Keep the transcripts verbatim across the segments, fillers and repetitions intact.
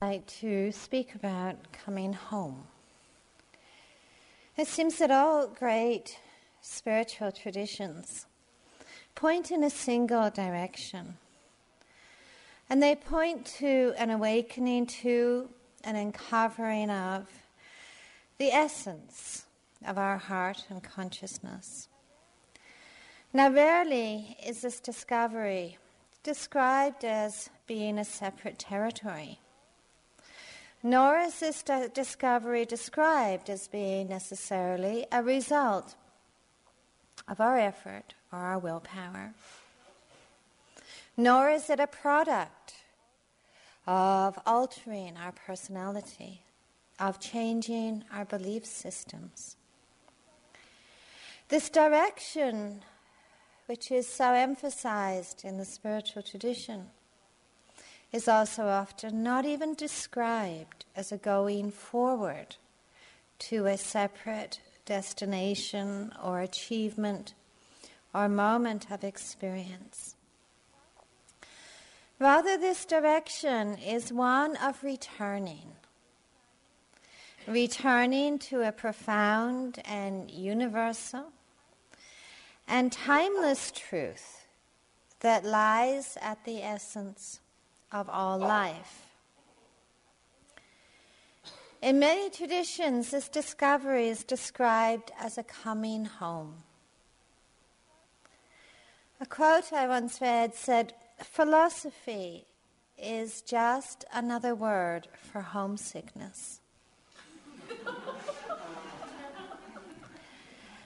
Like to speak about coming home. It seems that all great spiritual traditions point in a single direction, and they point to an awakening to, an uncovering of, the essence of our heart and consciousness. Now, rarely is this discovery described as being a separate territory, nor is this discovery described as being necessarily a result of our effort or our willpower, nor is it a product of altering our personality, of changing our belief systems. This direction, which is so emphasized in the spiritual tradition, is also often not even described as a going forward to a separate destination or achievement or moment of experience. Rather, this direction is one of returning, returning to a profound and universal and timeless truth that lies at the essence of all life. In many traditions, this discovery is described as a coming home. A quote I once read said, "Philosophy is just another word for homesickness."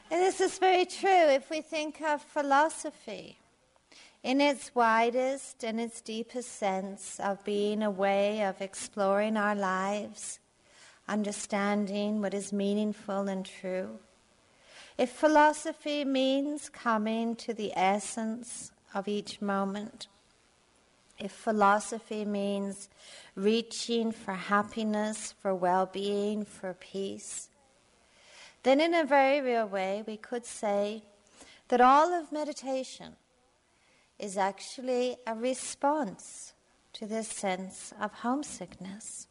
And this is very true if we think of philosophy in its widest and its deepest sense of being a way of exploring our lives, understanding what is meaningful and true. If philosophy means coming to the essence of each moment, if philosophy means reaching for happiness, for well-being, for peace, then in a very real way we could say that all of meditation is actually a response to this sense of homesickness.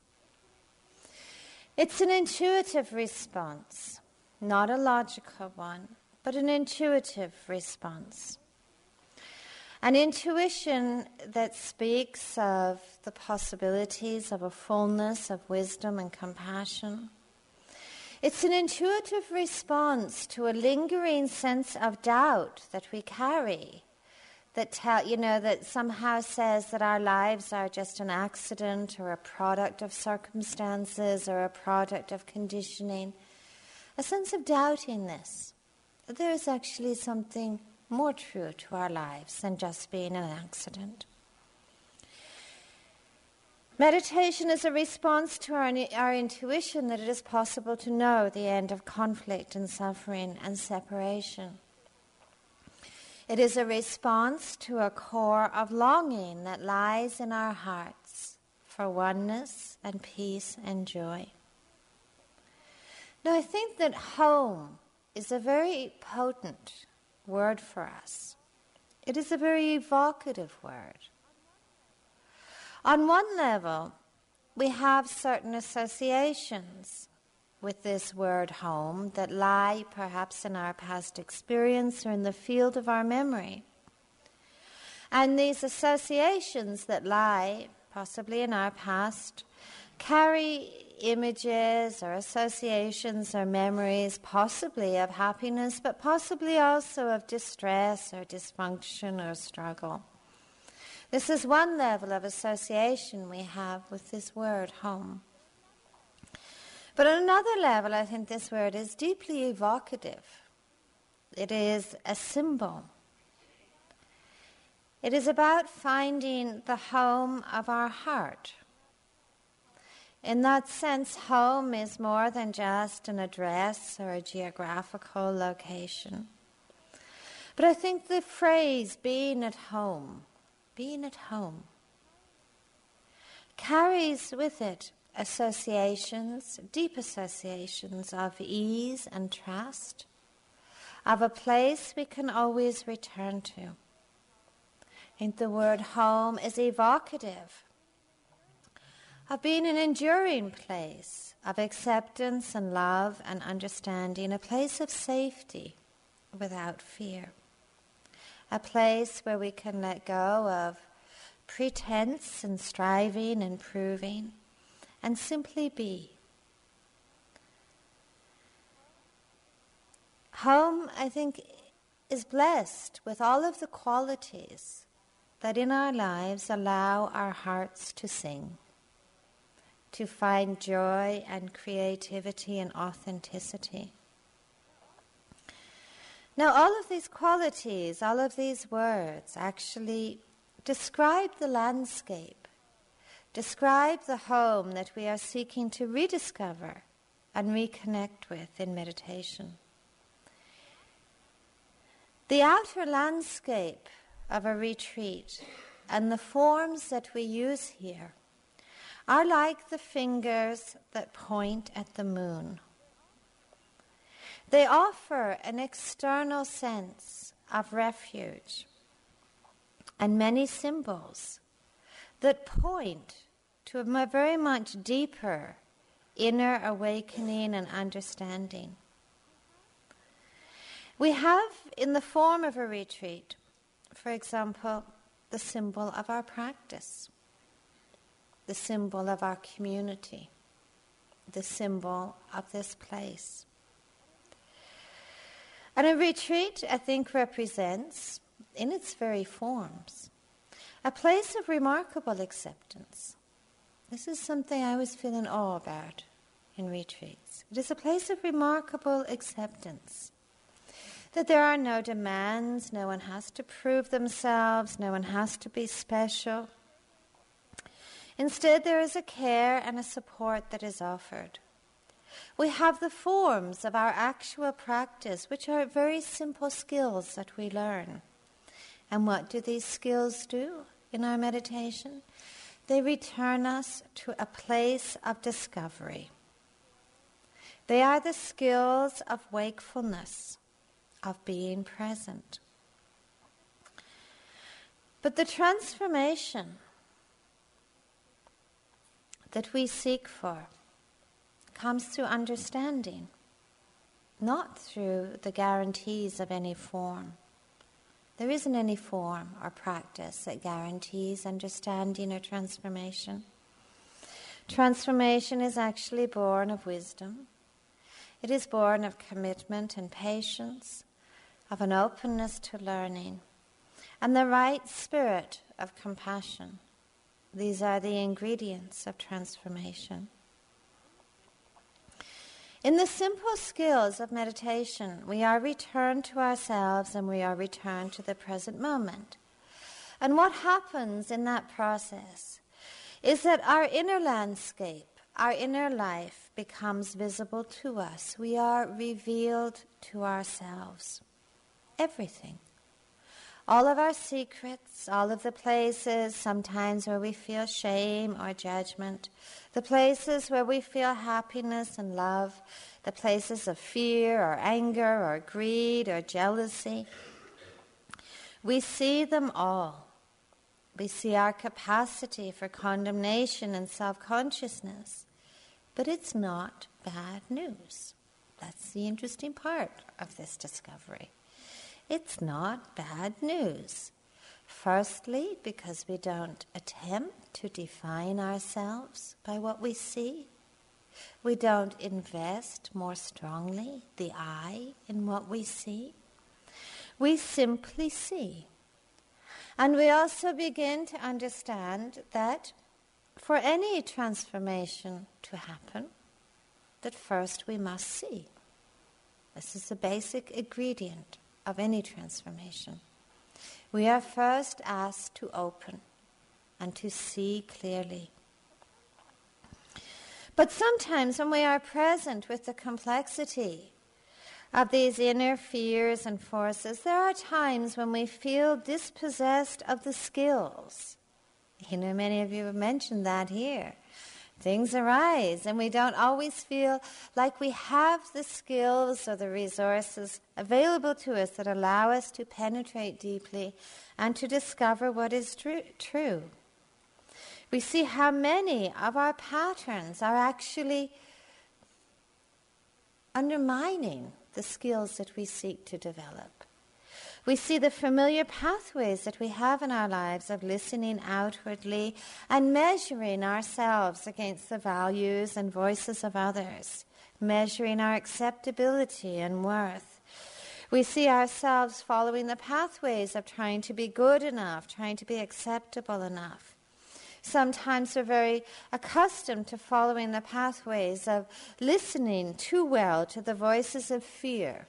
It's an intuitive response, not a logical one, but an intuitive response. An intuition that speaks of the possibilities of a fullness of wisdom and compassion. It's an intuitive response to a lingering sense of doubt that we carry, that tell, you know, that somehow says that our lives are just an accident or a product of circumstances or a product of conditioning. A sense of doubt in this, that there is actually something more true to our lives than just being an accident. Meditation is a response to our, our intuition that it is possible to know the end of conflict and suffering and separation. It is a response to a core of longing that lies in our hearts for oneness and peace and joy. Now, I think that home is a very potent word for us. It is a very evocative word. On one level, we have certain associations with this word home that lie perhaps in our past experience or in the field of our memory. And these associations that lie possibly in our past carry images or associations or memories possibly of happiness, but possibly also of distress or dysfunction or struggle. This is one level of association we have with this word home. But on another level, I think this word is deeply evocative. It is a symbol. It is about finding the home of our heart. In that sense, home is more than just an address or a geographical location. But I think the phrase, being at home, being at home, carries with it associations, deep associations of ease and trust, of a place we can always return to. I think the word home is evocative have been an enduring place of acceptance and love and understanding, a place of safety without fear, a place where we can let go of pretense and striving and proving and simply be. Home, I think, is blessed with all of the qualities that in our lives allow our hearts to sing, to find joy and creativity and authenticity. Now, all of these qualities, all of these words actually describe the landscape, describe the home that we are seeking to rediscover and reconnect with in meditation. The outer landscape of a retreat and the forms that we use here are like the fingers that point at the moon. They offer an external sense of refuge and many symbols that point to a very much deeper inner awakening and understanding. We have, in the form of a retreat, for example, the symbol of our practice, the symbol of our community, the symbol of this place. And a retreat, I think, represents, in its very forms, a place of remarkable acceptance. This is something I always feel in awe about in retreats. It is a place of remarkable acceptance. That there are no demands, no one has to prove themselves, no one has to be special. Instead, there is a care and a support that is offered. We have the forms of our actual practice, which are very simple skills that we learn. And what do these skills do in our meditation? They return us to a place of discovery. They are the skills of wakefulness, of being present. But the transformation that we seek for comes through understanding, not through the guarantees of any form. There isn't any form or practice that guarantees understanding or transformation. Transformation is actually born of wisdom. It is born of commitment and patience, of an openness to learning, and the right spirit of compassion. These are the ingredients of transformation. In the simple skills of meditation, we are returned to ourselves and we are returned to the present moment. And what happens in that process is that our inner landscape, our inner life, becomes visible to us. We are revealed to ourselves. Everything. All of our secrets, all of the places sometimes where we feel shame or judgment, the places where we feel happiness and love, the places of fear or anger or greed or jealousy. We see them all. We see our capacity for condemnation and self-consciousness. But it's not bad news. That's the interesting part of this discovery. It's not bad news. Firstly, because we don't attempt to define ourselves by what we see. We don't invest more strongly the I in what we see. We simply see. And we also begin to understand that for any transformation to happen, that first we must see. This is the basic ingredient of any transformation. We are first asked to open and to see clearly. But sometimes when we are present with the complexity of these inner fears and forces, there are times when we feel dispossessed of the skills. You know, many of you have mentioned that here. Things arise, and we don't always feel like we have the skills or the resources available to us that allow us to penetrate deeply and to discover what is tru- true. we see how many of our patterns are actually undermining the skills that we seek to develop. We see the familiar pathways that we have in our lives of listening outwardly and measuring ourselves against the values and voices of others, measuring our acceptability and worth. We see ourselves following the pathways of trying to be good enough, trying to be acceptable enough. Sometimes we're very accustomed to following the pathways of listening too well to the voices of fear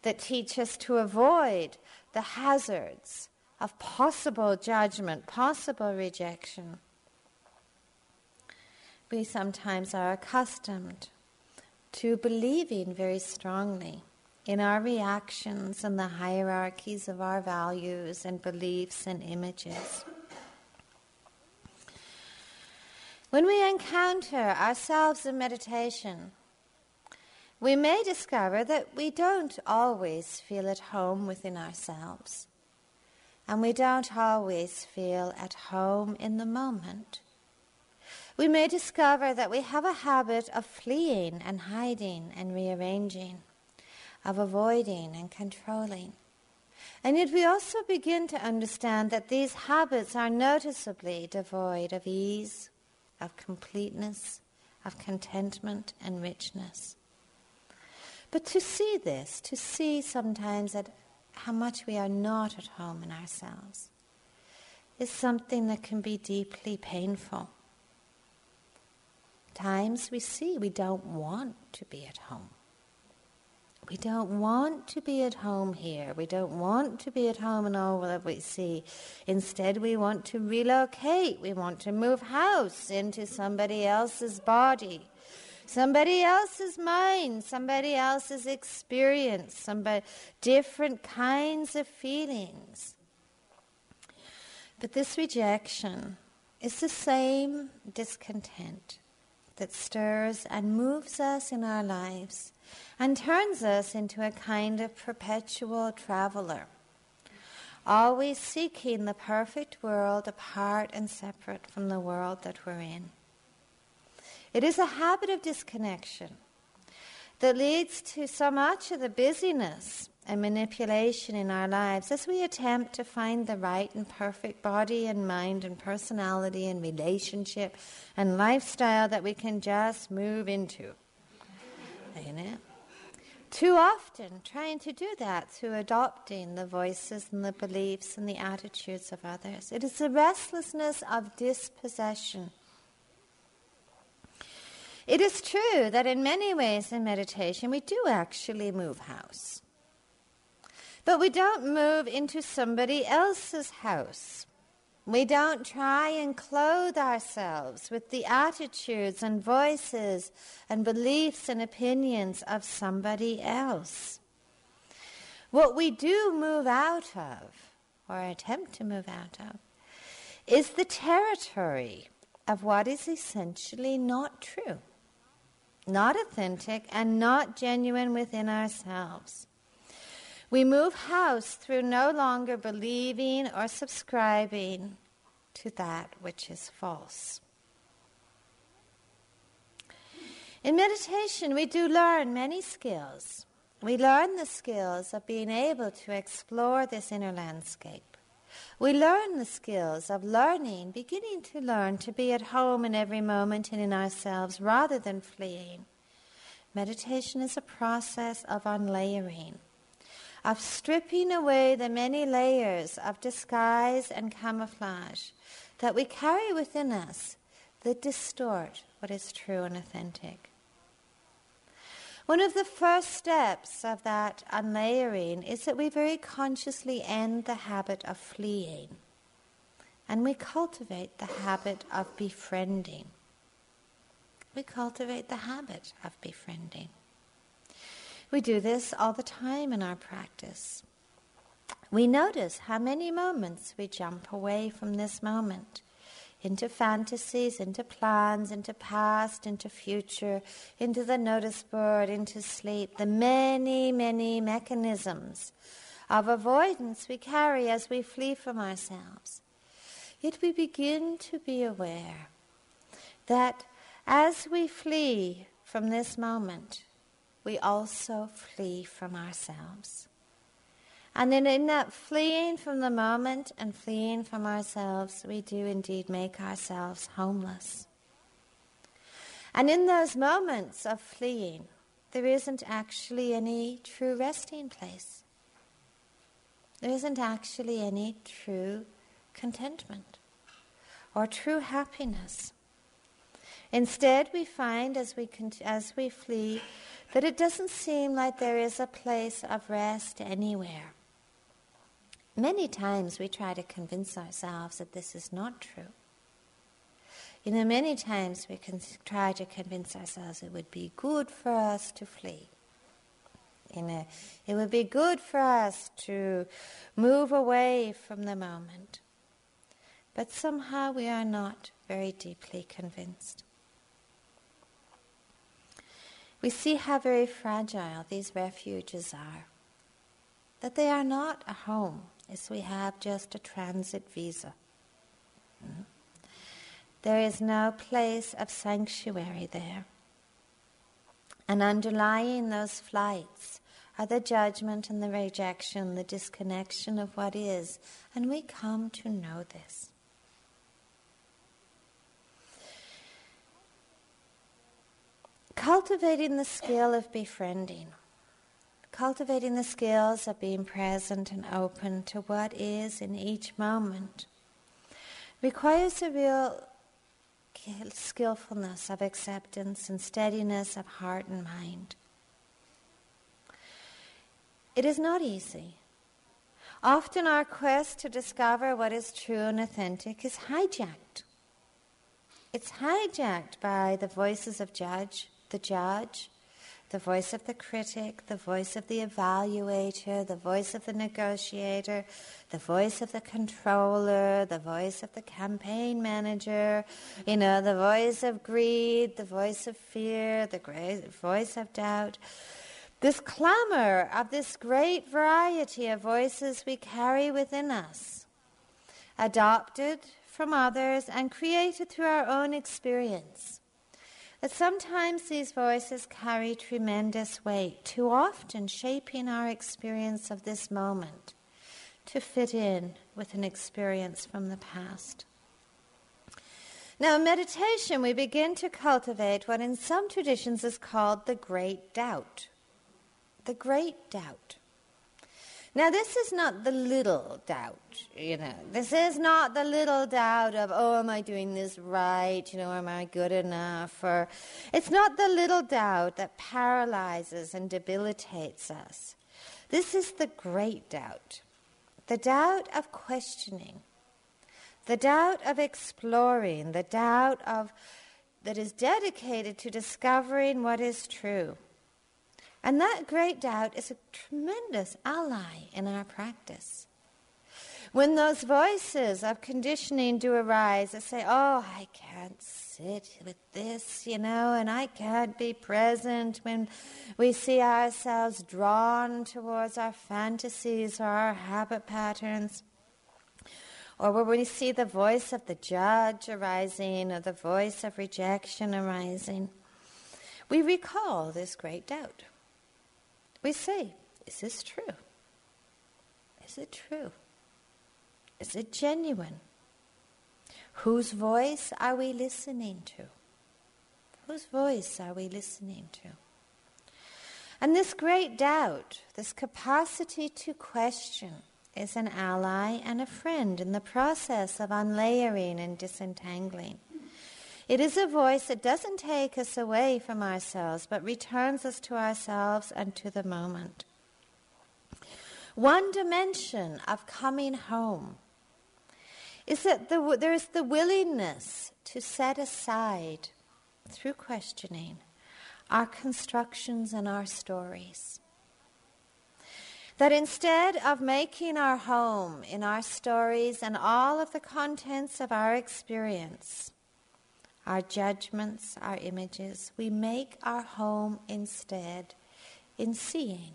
that teach us to avoid the hazards of possible judgment, possible rejection. We sometimes are accustomed to believing very strongly in our reactions and the hierarchies of our values and beliefs and images. When we encounter ourselves in meditation, we may discover that we don't always feel at home within ourselves, and we don't always feel at home in the moment. We may discover that we have a habit of fleeing and hiding and rearranging, of avoiding and controlling. And yet we also begin to understand that these habits are noticeably devoid of ease, of completeness, of contentment and richness. But to see this, to see sometimes that how much we are not at home in ourselves, is something that can be deeply painful. Times we see we don't want to be at home. We don't want to be at home here. We don't want to be at home in all that we see. Instead, we want to relocate. We want to move house into somebody else's body, somebody else's mind, somebody else's experience, somebody, different kinds of feelings. But this rejection is the same discontent that stirs and moves us in our lives and turns us into a kind of perpetual traveler, always seeking the perfect world apart and separate from the world that we're in. It is a habit of disconnection that leads to so much of the busyness and manipulation in our lives as we attempt to find the right and perfect body and mind and personality and relationship and lifestyle that we can just move into. You know? Too often trying to do that through adopting the voices and the beliefs and the attitudes of others. It is the restlessness of dispossession. It is true that in many ways in meditation we do actually move house. But we don't move into somebody else's house. We don't try and clothe ourselves with the attitudes and voices and beliefs and opinions of somebody else. What we do move out of, or attempt to move out of, is the territory of what is essentially not true, not authentic, and not genuine within ourselves. We move house through no longer believing or subscribing to that which is false. In meditation, we do learn many skills. We learn the skills of being able to explore this inner landscape. We learn the skills of learning, beginning to learn to be at home in every moment and in ourselves rather than fleeing. Meditation is a process of unlayering, of stripping away the many layers of disguise and camouflage that we carry within us that distort what is true and authentic. One of the first steps of that unlayering is that we very consciously end the habit of fleeing, and we cultivate the habit of befriending. We cultivate the habit of befriending. We do this all the time in our practice. We notice how many moments we jump away from this moment into fantasies, into plans, into past, into future, into the notice board, into sleep, the many, many mechanisms of avoidance we carry as we flee from ourselves. yet we begin to be aware that as we flee from this moment, we also flee from ourselves. And then in that fleeing from the moment and fleeing from ourselves, we do indeed make ourselves homeless. And in those moments of fleeing, there isn't actually any true resting place. There isn't actually any true contentment or true happiness. Instead, we find as we con- as we flee that it doesn't seem like there is a place of rest anywhere. Many times we try to convince ourselves that this is not true. You know, many times we can try to convince ourselves it would be good for us to flee. You know, it would be good for us to move away from the moment. But somehow we are not very deeply convinced. We see how very fragile these refuges are. That they are not a home, as we have just a transit visa. Mm-hmm. There is no place of sanctuary there. And underlying those flights are the judgment and the rejection, the disconnection of what is, and we come to know this. Cultivating the skill of befriending, cultivating the skills of being present and open to what is in each moment, requires a real skillfulness of acceptance and steadiness of heart and mind. It is not easy. Often our quest to discover what is true and authentic is hijacked. It's hijacked by the voices of judge, the judge, the voice of the critic, the voice of the evaluator, the voice of the negotiator, the voice of the controller, the voice of the campaign manager, you know, the voice of greed, the voice of fear, the gra- voice of doubt. This clamor of this great variety of voices we carry within us, adopted from others and created through our own experience. That sometimes these voices carry tremendous weight, too often shaping our experience of this moment to fit in with an experience from the past. Now, in meditation, we begin to cultivate what in some traditions is called the great doubt. The great doubt. Now, this is not the little doubt, you know. This is not the little doubt of, oh, am I doing this right? You know, am I good enough? Or it's not the little doubt that paralyzes and debilitates us. This is the great doubt, the doubt of questioning, the doubt of exploring, the doubt of that is dedicated to discovering what is true. And that great doubt is a tremendous ally in our practice. When those voices of conditioning do arise that say, oh, I can't sit with this, you know, and I can't be present, when we see ourselves drawn towards our fantasies or our habit patterns, or when we see the voice of the judge arising or the voice of rejection arising, we recall this great doubt. We say, is this true? Is it true? Is it genuine? Whose voice are we listening to? Whose voice are we listening to? And this great doubt, this capacity to question, is an ally and a friend in the process of unlayering and disentangling. It is a voice that doesn't take us away from ourselves, but returns us to ourselves and to the moment. One dimension of coming home is that the, there is the willingness to set aside, through questioning, our constructions and our stories. That instead of making our home in our stories and all of the contents of our experience, our judgments, our images, we make our home instead in seeing.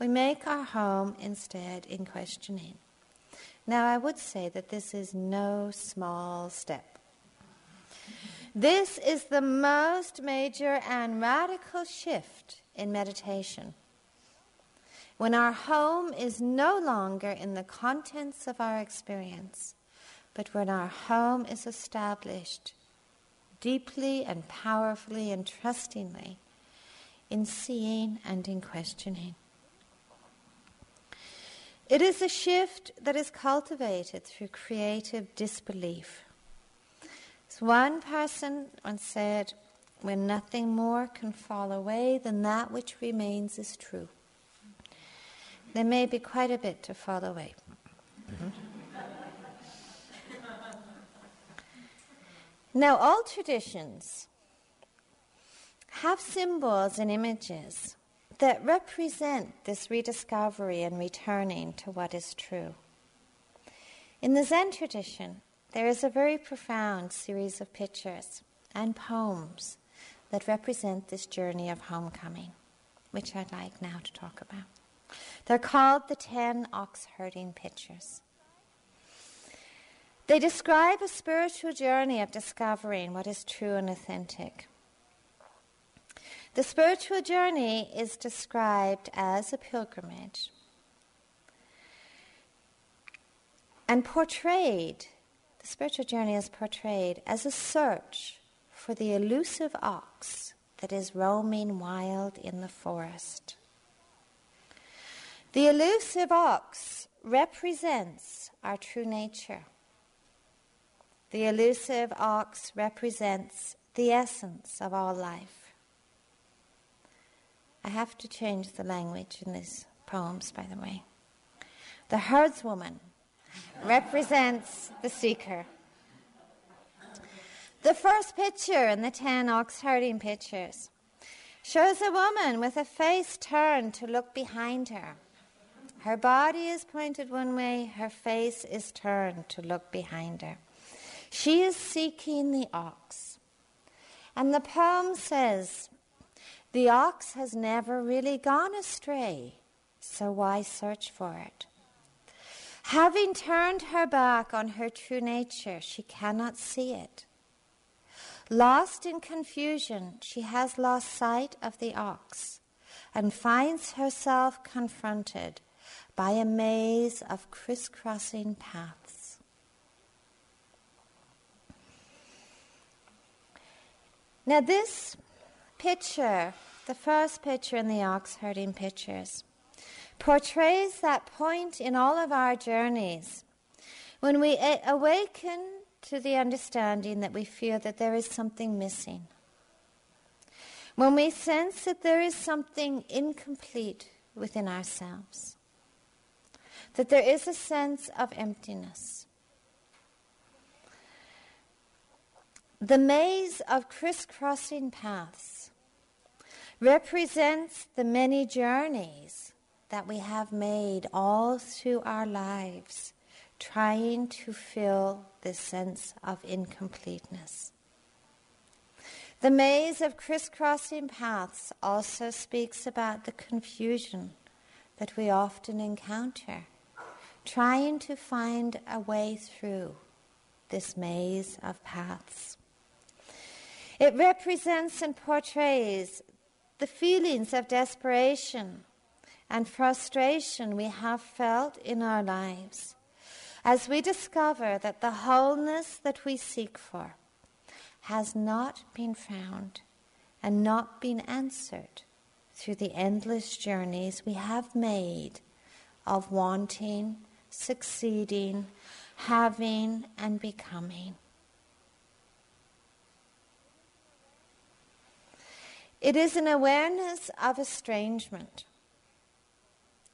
We make our home instead in questioning. Now, I would say that this is no small step. This is the most major and radical shift in meditation. When our home is no longer in the contents of our experience, but when our home is established deeply and powerfully and trustingly in seeing and in questioning. It is a shift that is cultivated through creative disbelief. As one person once said, when nothing more can fall away than that which remains is true. There may be quite a bit to fall away. Mm-hmm. Now, all traditions have symbols and images that represent this rediscovery and returning to what is true. In the Zen tradition, there is a very profound series of pictures and poems that represent this journey of homecoming, which I'd like now to talk about. They're called the Ten Ox Herding Pictures. They describe a spiritual journey of discovering what is true and authentic. The spiritual journey is described as a pilgrimage and portrayed, the spiritual journey is portrayed as a search for the elusive ox that is roaming wild in the forest. The elusive ox represents our true nature. The elusive ox represents the essence of all life. I have to change the language in these poems, by the way. The herdswoman represents the seeker. The first picture in the ten ox herding pictures shows a woman with a face turned to look behind her. Her body is pointed one way, her face is turned to look behind her. She is seeking the ox. And the poem says, the ox has never really gone astray, so why search for it? Having turned her back on her true nature, she cannot see it. Lost in confusion, she has lost sight of the ox and finds herself confronted by a maze of crisscrossing paths. Now this picture, the first picture in the Ox Herding Pictures, portrays that point in all of our journeys when we a- awaken to the understanding that we feel that there is something missing. When we sense that there is something incomplete within ourselves, that there is a sense of emptiness. The maze of crisscrossing paths represents the many journeys that we have made all through our lives, trying to fill this sense of incompleteness. The maze of crisscrossing paths also speaks about the confusion that we often encounter, trying to find a way through this maze of paths. It represents and portrays the feelings of desperation and frustration we have felt in our lives as we discover that the wholeness that we seek for has not been found and not been answered through the endless journeys we have made of wanting, succeeding, having, and becoming. It is an awareness of estrangement,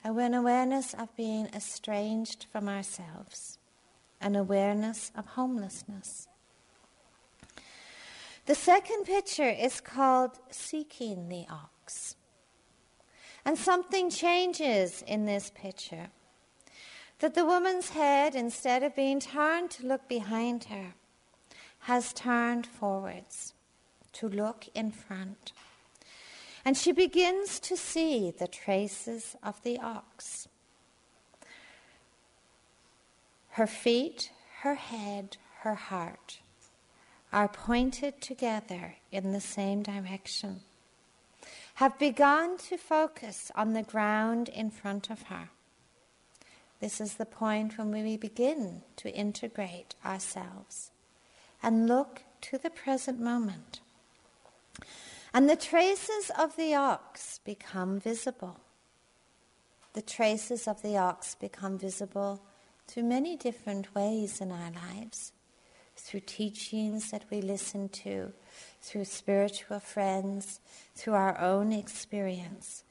an awareness of being estranged from ourselves, an awareness of homelessness. The second picture is called Seeking the Ox. And something changes in this picture. That the woman's head, instead of being turned to look behind her, has turned forwards to look in front. And she begins to see the traces of the ox. Her feet, her head, her heart are pointed together in the same direction, have begun to focus on the ground in front of her. This is the point when we begin to integrate ourselves and look to the present moment. And the traces of the ox become visible. The traces of the ox become visible through many different ways in our lives, through teachings that we listen to, through spiritual friends, through our own experience.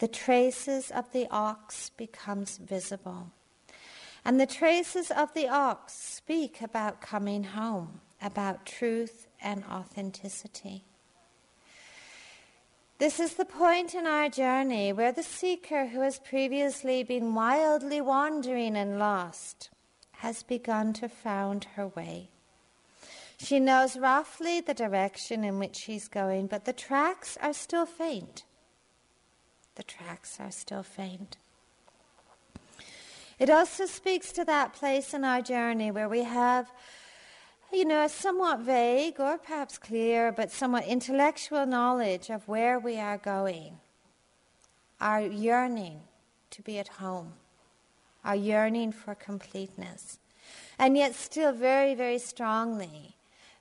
The traces of the ox becomes visible. And the traces of the ox speak about coming home, about truth and authenticity. This is the point in our journey where the seeker who has previously been wildly wandering and lost has begun to find her way. She knows roughly the direction in which she's going, but the tracks are still faint. The tracks are still faint. It also speaks to that place in our journey where we have, you know, a somewhat vague or perhaps clear but somewhat intellectual knowledge of where we are going. Our yearning to be at home, our yearning for completeness, and yet still very, very strongly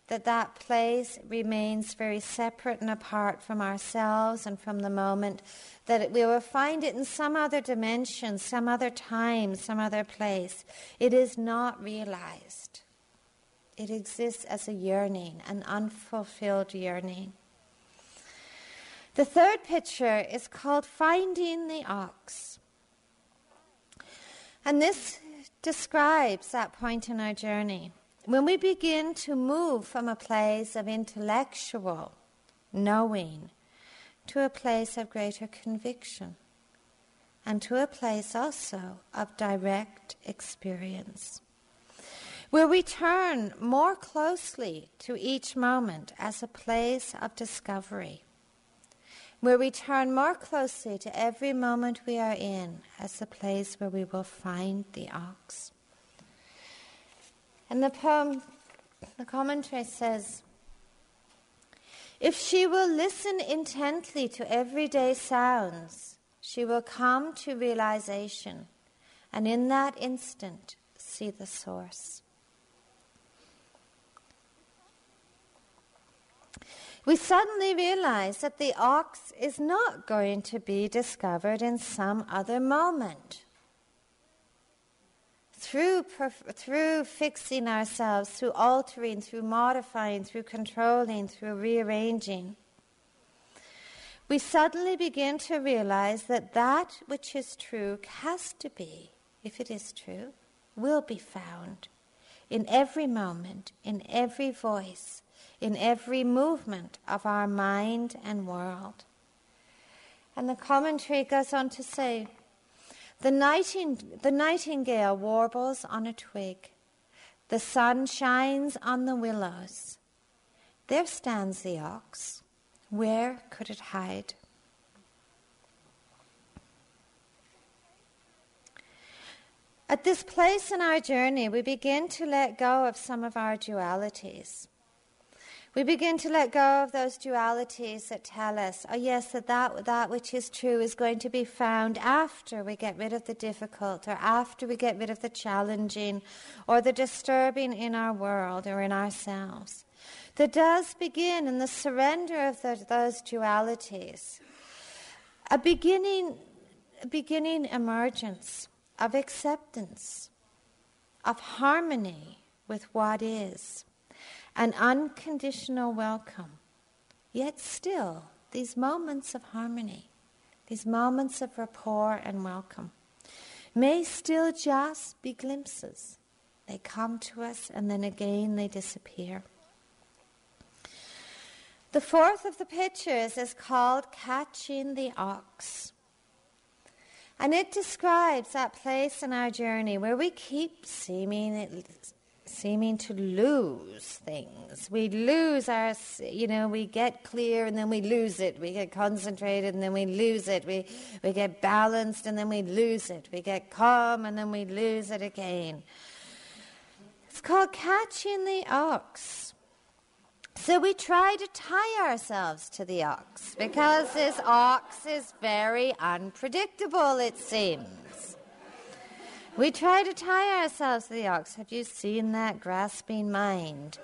that that place remains very separate and apart from ourselves and from the moment, that we will find it in some other dimension, some other time, some other place. It is not realized. It exists as a yearning, an unfulfilled yearning. The third picture is called Finding the Ox. And this describes that point in our journey. When we begin to move from a place of intellectual knowing to a place of greater conviction and to a place also of direct experience, where we turn more closely to each moment as a place of discovery, where we turn more closely to every moment we are in as the place where we will find the ox. And the poem, the commentary says, if she will listen intently to everyday sounds, she will come to realization, and in that instant see the source. We suddenly realize that the ox is not going to be discovered in some other moment. Through, perf- through fixing ourselves, through altering, through modifying, through controlling, through rearranging, we suddenly begin to realize that that which is true has to be, if it is true, will be found in every moment, in every voice, in every movement of our mind and world. And the commentary goes on to say, The nighting- the nightingale warbles on a twig. The sun shines on the willows. There stands the ox. Where could it hide? At this place in our journey, we begin to let go of some of our dualities. We begin to let go of those dualities that tell us, oh yes, that, that that which is true is going to be found after we get rid of the difficult, or after we get rid of the challenging, or the disturbing in our world or in ourselves. There does begin in the surrender of the, those dualities a beginning, a beginning emergence of acceptance, of harmony with what is, an unconditional welcome. Yet still, these moments of harmony, these moments of rapport and welcome, may still just be glimpses. They come to us and then again they disappear. The fourth of the pictures is called Catching the Ox. And it describes that place in our journey where we keep seeming it seeming to lose things. We lose our, you know, we get clear and then we lose it. We get concentrated and then we lose it. We we get balanced and then we lose it. We get calm and then we lose it again. It's called Catching the Ox. So we try to tie ourselves to the ox, because this ox is very unpredictable, it seems. We try to tie ourselves to the ox. Have you seen that grasping mind?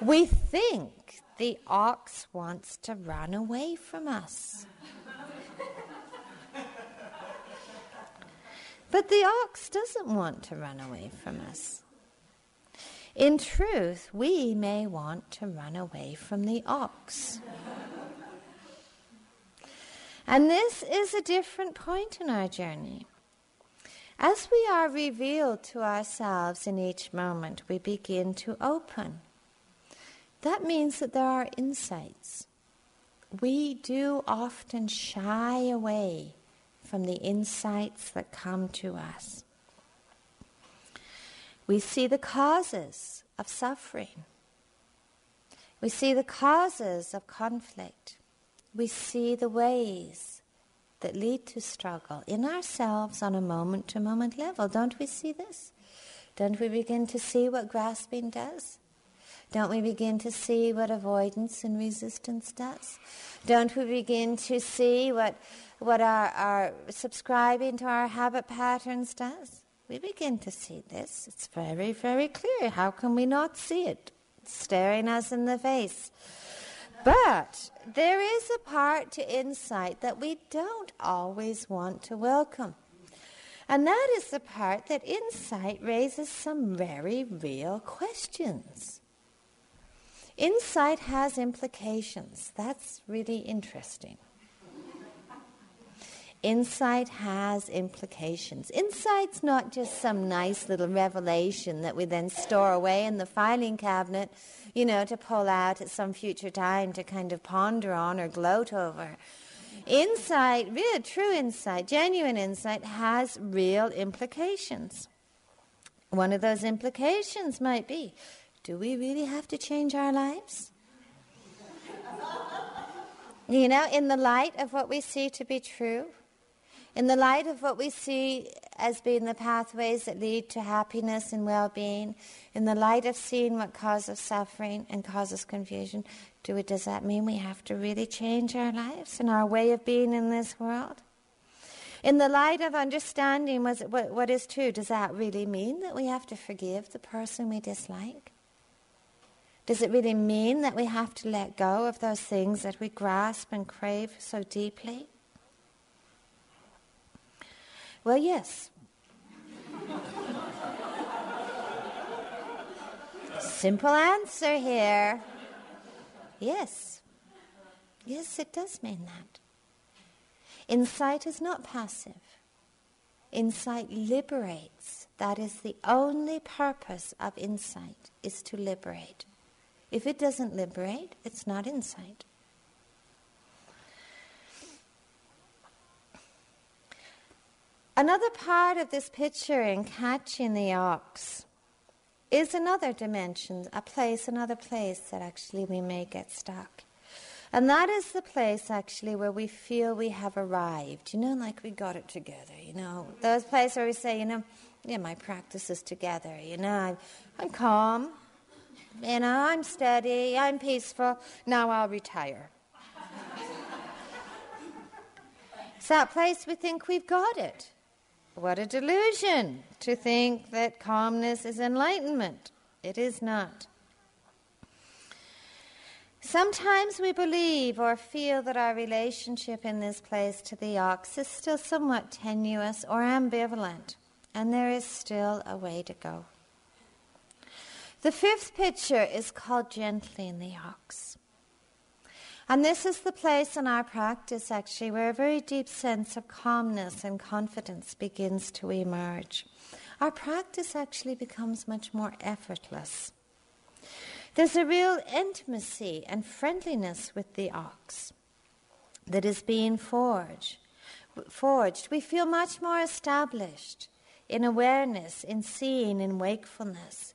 We think the ox wants to run away from us. But the ox doesn't want to run away from us. In truth, we may want to run away from the ox. And this is a different point in our journey. As we are revealed to ourselves in each moment, we begin to open. That means that there are insights. We do often shy away from the insights that come to us. We see the causes of suffering. We see the causes of conflict. We see the ways that lead to struggle in ourselves on a moment-to-moment level. Don't we see this? Don't we begin to see what grasping does? Don't we begin to see what avoidance and resistance does? Don't we begin to see what what our, our subscribing to our habit patterns does? We begin to see this. It's very, very clear. How can we not see it? It's staring us in the face. But there is a part to insight that we don't always want to welcome. And that is the part that insight raises some very real questions. Insight has implications. That's really interesting. Insight has implications. Insight's not just some nice little revelation that we then store away in the filing cabinet, you know, to pull out at some future time to kind of ponder on or gloat over. Insight, real, true insight, genuine insight has real implications. One of those implications might be, do we really have to change our lives? You know, in the light of what we see to be true, in the light of what we see as being the pathways that lead to happiness and well-being, in the light of seeing what causes suffering and causes confusion, do we, does that mean we have to really change our lives and our way of being in this world? In the light of understanding was, what, what is true, does that really mean that we have to forgive the person we dislike? Does it really mean that we have to let go of those things that we grasp and crave so deeply? Well, yes. Simple answer here. Yes. Yes, it does mean that. Insight is not passive. Insight liberates. That is the only purpose of insight, is to liberate. If it doesn't liberate, it's not insight. Another part of this picture in Catching the Ox is another dimension, a place, another place that actually we may get stuck. And that is the place actually where we feel we have arrived, you know, like we got it together, you know. Those places where we say, you know, yeah, my practice is together, you know, I'm, I'm calm. You know, I'm steady, I'm peaceful, now I'll retire. It's that place we think we've got it. What a delusion to think that calmness is enlightenment. It is not. Sometimes we believe or feel that our relationship in this place to the ox is still somewhat tenuous or ambivalent, and there is still a way to go. The fifth picture is called Gentling the Ox. And this is the place in our practice, actually, where a very deep sense of calmness and confidence begins to emerge. Our practice actually becomes much more effortless. There's a real intimacy and friendliness with the ox that is being forged. forged. We feel much more established in awareness, in seeing, in wakefulness.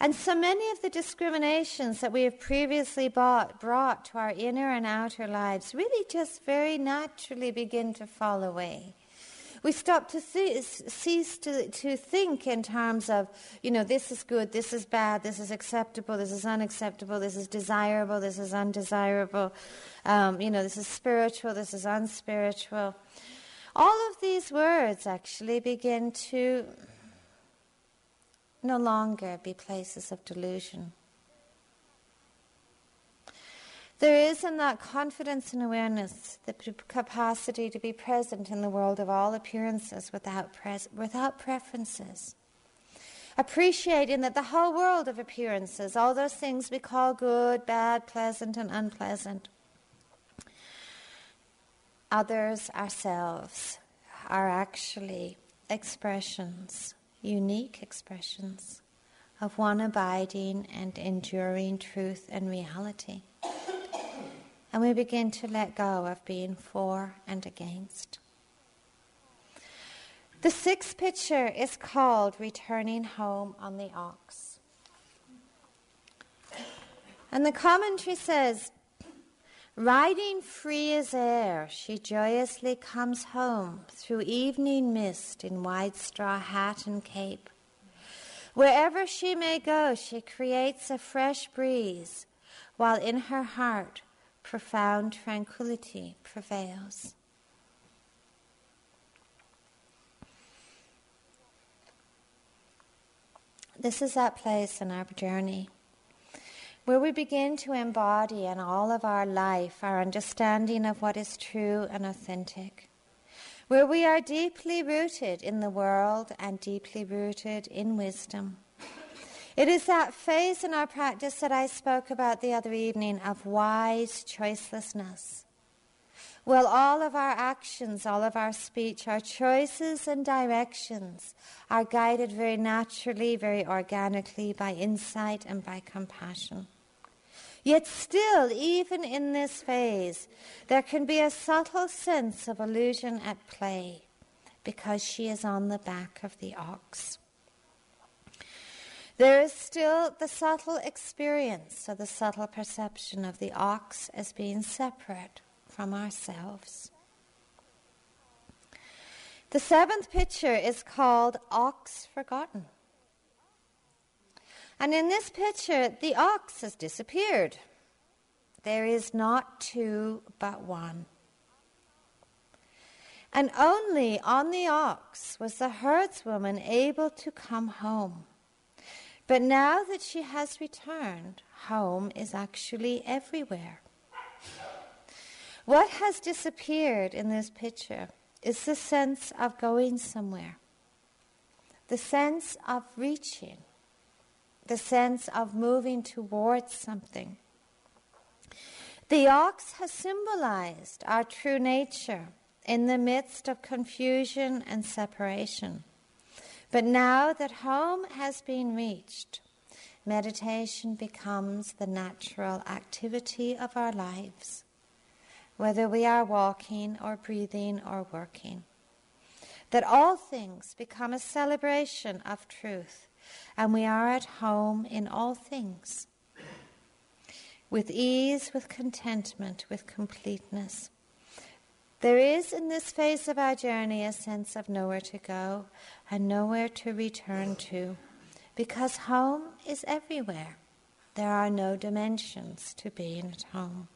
And so many of the discriminations that we have previously bought, brought to our inner and outer lives really just very naturally begin to fall away. We stop to see, cease to, to think in terms of, you know, this is good, this is bad, this is acceptable, this is unacceptable, this is desirable, this is undesirable, um, you know, this is spiritual, this is unspiritual. All of these words actually begin to no longer be places of delusion. There is in that confidence and awareness the capacity to be present in the world of all appearances without, pres- without preferences. Appreciating that the whole world of appearances, all those things we call good, bad, pleasant and unpleasant, others, ourselves, are actually expressions, unique expressions of one abiding and enduring truth and reality. And we begin to let go of being for and against. The sixth picture is called Returning Home on the Ox. And the commentary says, riding free as air, she joyously comes home through evening mist in wide straw hat and cape. Wherever she may go, she creates a fresh breeze, while in her heart, profound tranquility prevails. This is that place in our journey where we begin to embody in all of our life our understanding of what is true and authentic, where we are deeply rooted in the world and deeply rooted in wisdom. It is that phase in our practice that I spoke about the other evening of wise choicelessness. Well, all of our actions, all of our speech, our choices and directions are guided very naturally, very organically by insight and by compassion. Yet still, even in this phase, there can be a subtle sense of illusion at play because she is on the back of the ox. There is still the subtle experience or the subtle perception of the ox as being separate from ourselves. The seventh picture is called Ox Forgotten. And in this picture, the ox has disappeared. There is not two but one. And only on the ox was the herdswoman able to come home. But now that she has returned, home is actually everywhere. What has disappeared in this picture is the sense of going somewhere, the sense of reaching, the sense of moving towards something. The ox has symbolized our true nature in the midst of confusion and separation. But now that home has been reached, meditation becomes the natural activity of our lives, whether we are walking or breathing or working. That all things become a celebration of truth, and we are at home in all things, with ease, with contentment, with completeness. There is in this phase of our journey a sense of nowhere to go and nowhere to return to, because home is everywhere. There are no dimensions to being at home.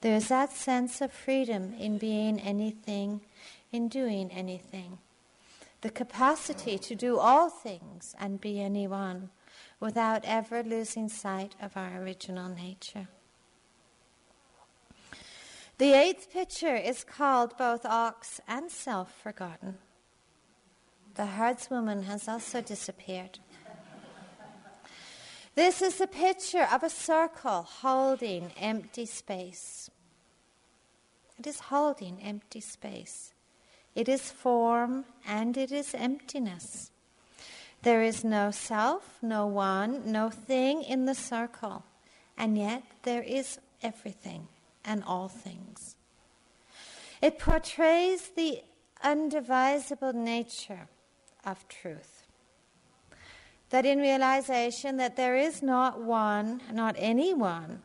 There is that sense of freedom in being anything, in doing anything. The capacity to do all things and be anyone without ever losing sight of our original nature. The eighth picture is called both Ox and Self Forgotten. The herdswoman has also disappeared. This is a picture of a circle holding empty space. It is holding empty space. It is form and it is emptiness. There is no self, no one, no thing in the circle, and yet there is everything and all things. It portrays the undivisible nature of truth. That in realization that there is not one, not anyone,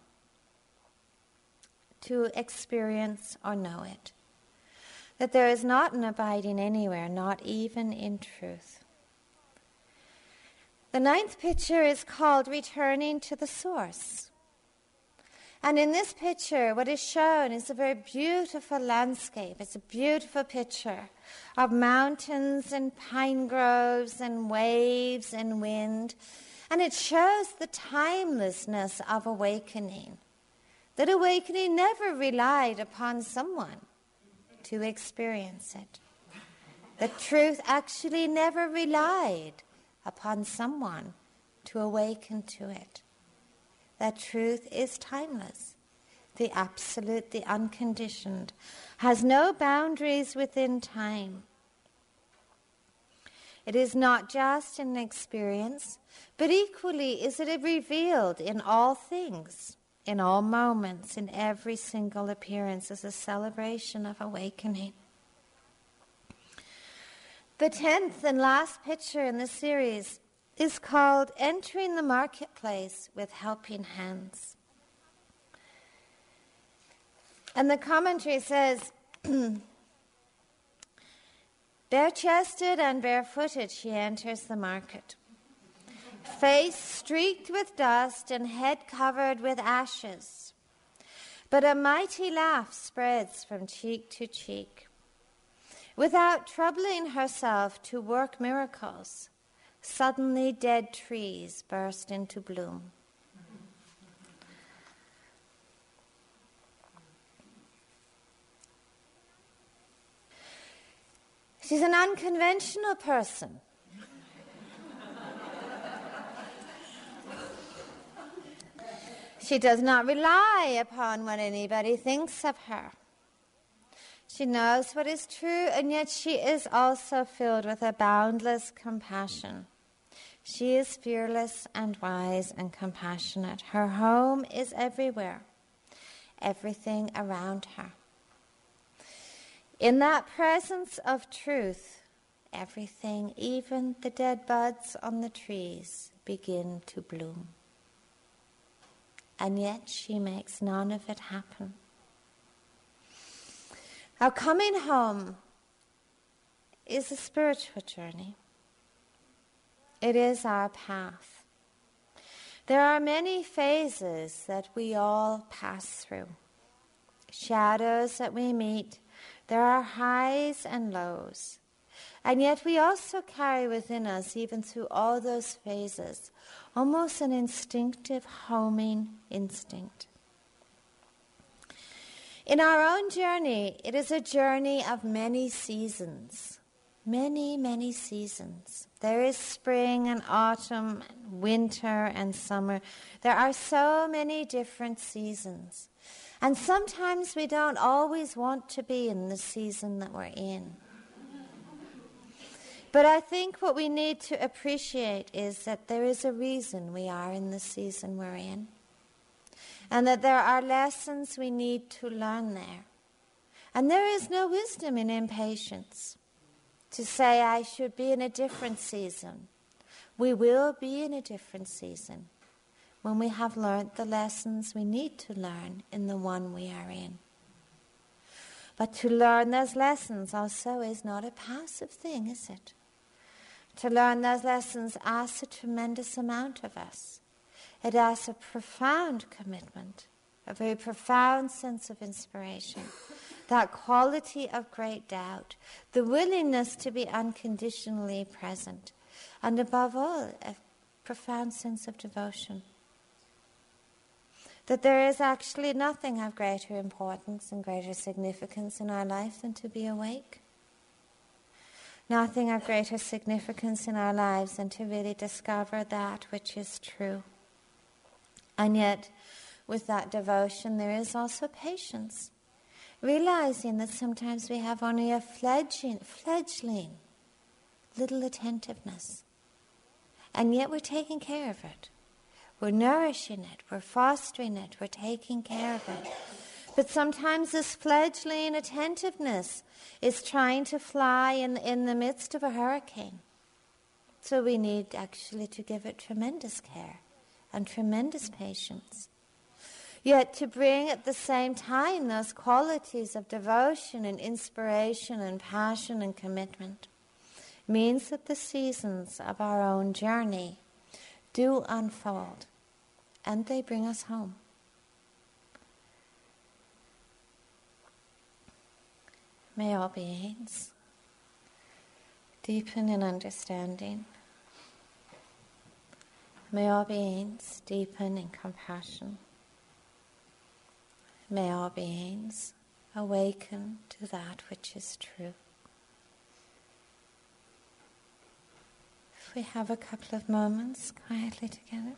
to experience or know it. that there is not an abiding anywhere, not even in truth. The ninth picture is called Returning to the Source. And in this picture, what is shown is a very beautiful landscape. It's a beautiful picture of mountains and pine groves and waves and wind. And it shows the timelessness of awakening. That awakening never relied upon someone to experience it. The truth actually never relied upon someone to awaken to it. That truth is timeless, the absolute, the unconditioned, has no boundaries within time. It is not just an experience, but equally is it revealed in all things, in all moments, in every single appearance as a celebration of awakening. The tenth and last picture in the series is called Entering the Marketplace with Helping Hands. And the commentary says, bare-chested and barefooted she enters the market, face streaked with dust and head covered with ashes. But a mighty laugh spreads from cheek to cheek. Without troubling herself to work miracles, suddenly dead trees burst into bloom. She's an unconventional person. She does not rely upon what anybody thinks of her. She knows what is true, and yet she is also filled with a boundless compassion. She is fearless and wise and compassionate. Her home is everywhere, everything around her. In that presence of truth, everything, even the dead buds on the trees, begin to bloom. And yet she makes none of it happen. Our coming home is a spiritual journey. It is our path. There are many phases that we all pass through, shadows that we meet. There are highs and lows. And yet we also carry within us, even through all those phases, almost an instinctive homing instinct. In our own journey, it is a journey of many seasons, many, many seasons. There is spring and autumn, winter and summer. There are so many different seasons. And sometimes we don't always want to be in the season that we're in. But I think what we need to appreciate is that there is a reason we are in the season we're in, and that there are lessons we need to learn there. And there is no wisdom in impatience to say, I should be in a different season. We will be in a different season when we have learned the lessons we need to learn in the one we are in. But to learn those lessons also is not a passive thing, is it? To learn those lessons asks a tremendous amount of us. It asks a profound commitment, a very profound sense of inspiration, that quality of great doubt, the willingness to be unconditionally present, and above all, a profound sense of devotion. That there is actually nothing of greater importance and greater significance in our life than to be awake. Nothing of greater significance in our lives than to really discover that which is true. And yet, with that devotion, there is also patience, realizing that sometimes we have only a fledgling, fledgling little attentiveness, and yet we're taking care of it. We're nourishing it, we're fostering it, we're taking care of it. But sometimes this fledgling attentiveness is trying to fly in, in the midst of a hurricane. So we need actually to give it tremendous care and tremendous patience. Yet to bring at the same time those qualities of devotion and inspiration and passion and commitment means that the seasons of our own journey do unfold, and they bring us home. May all beings deepen in understanding. May all beings deepen in compassion. May all beings awaken to that which is true. If we have a couple of moments quietly together.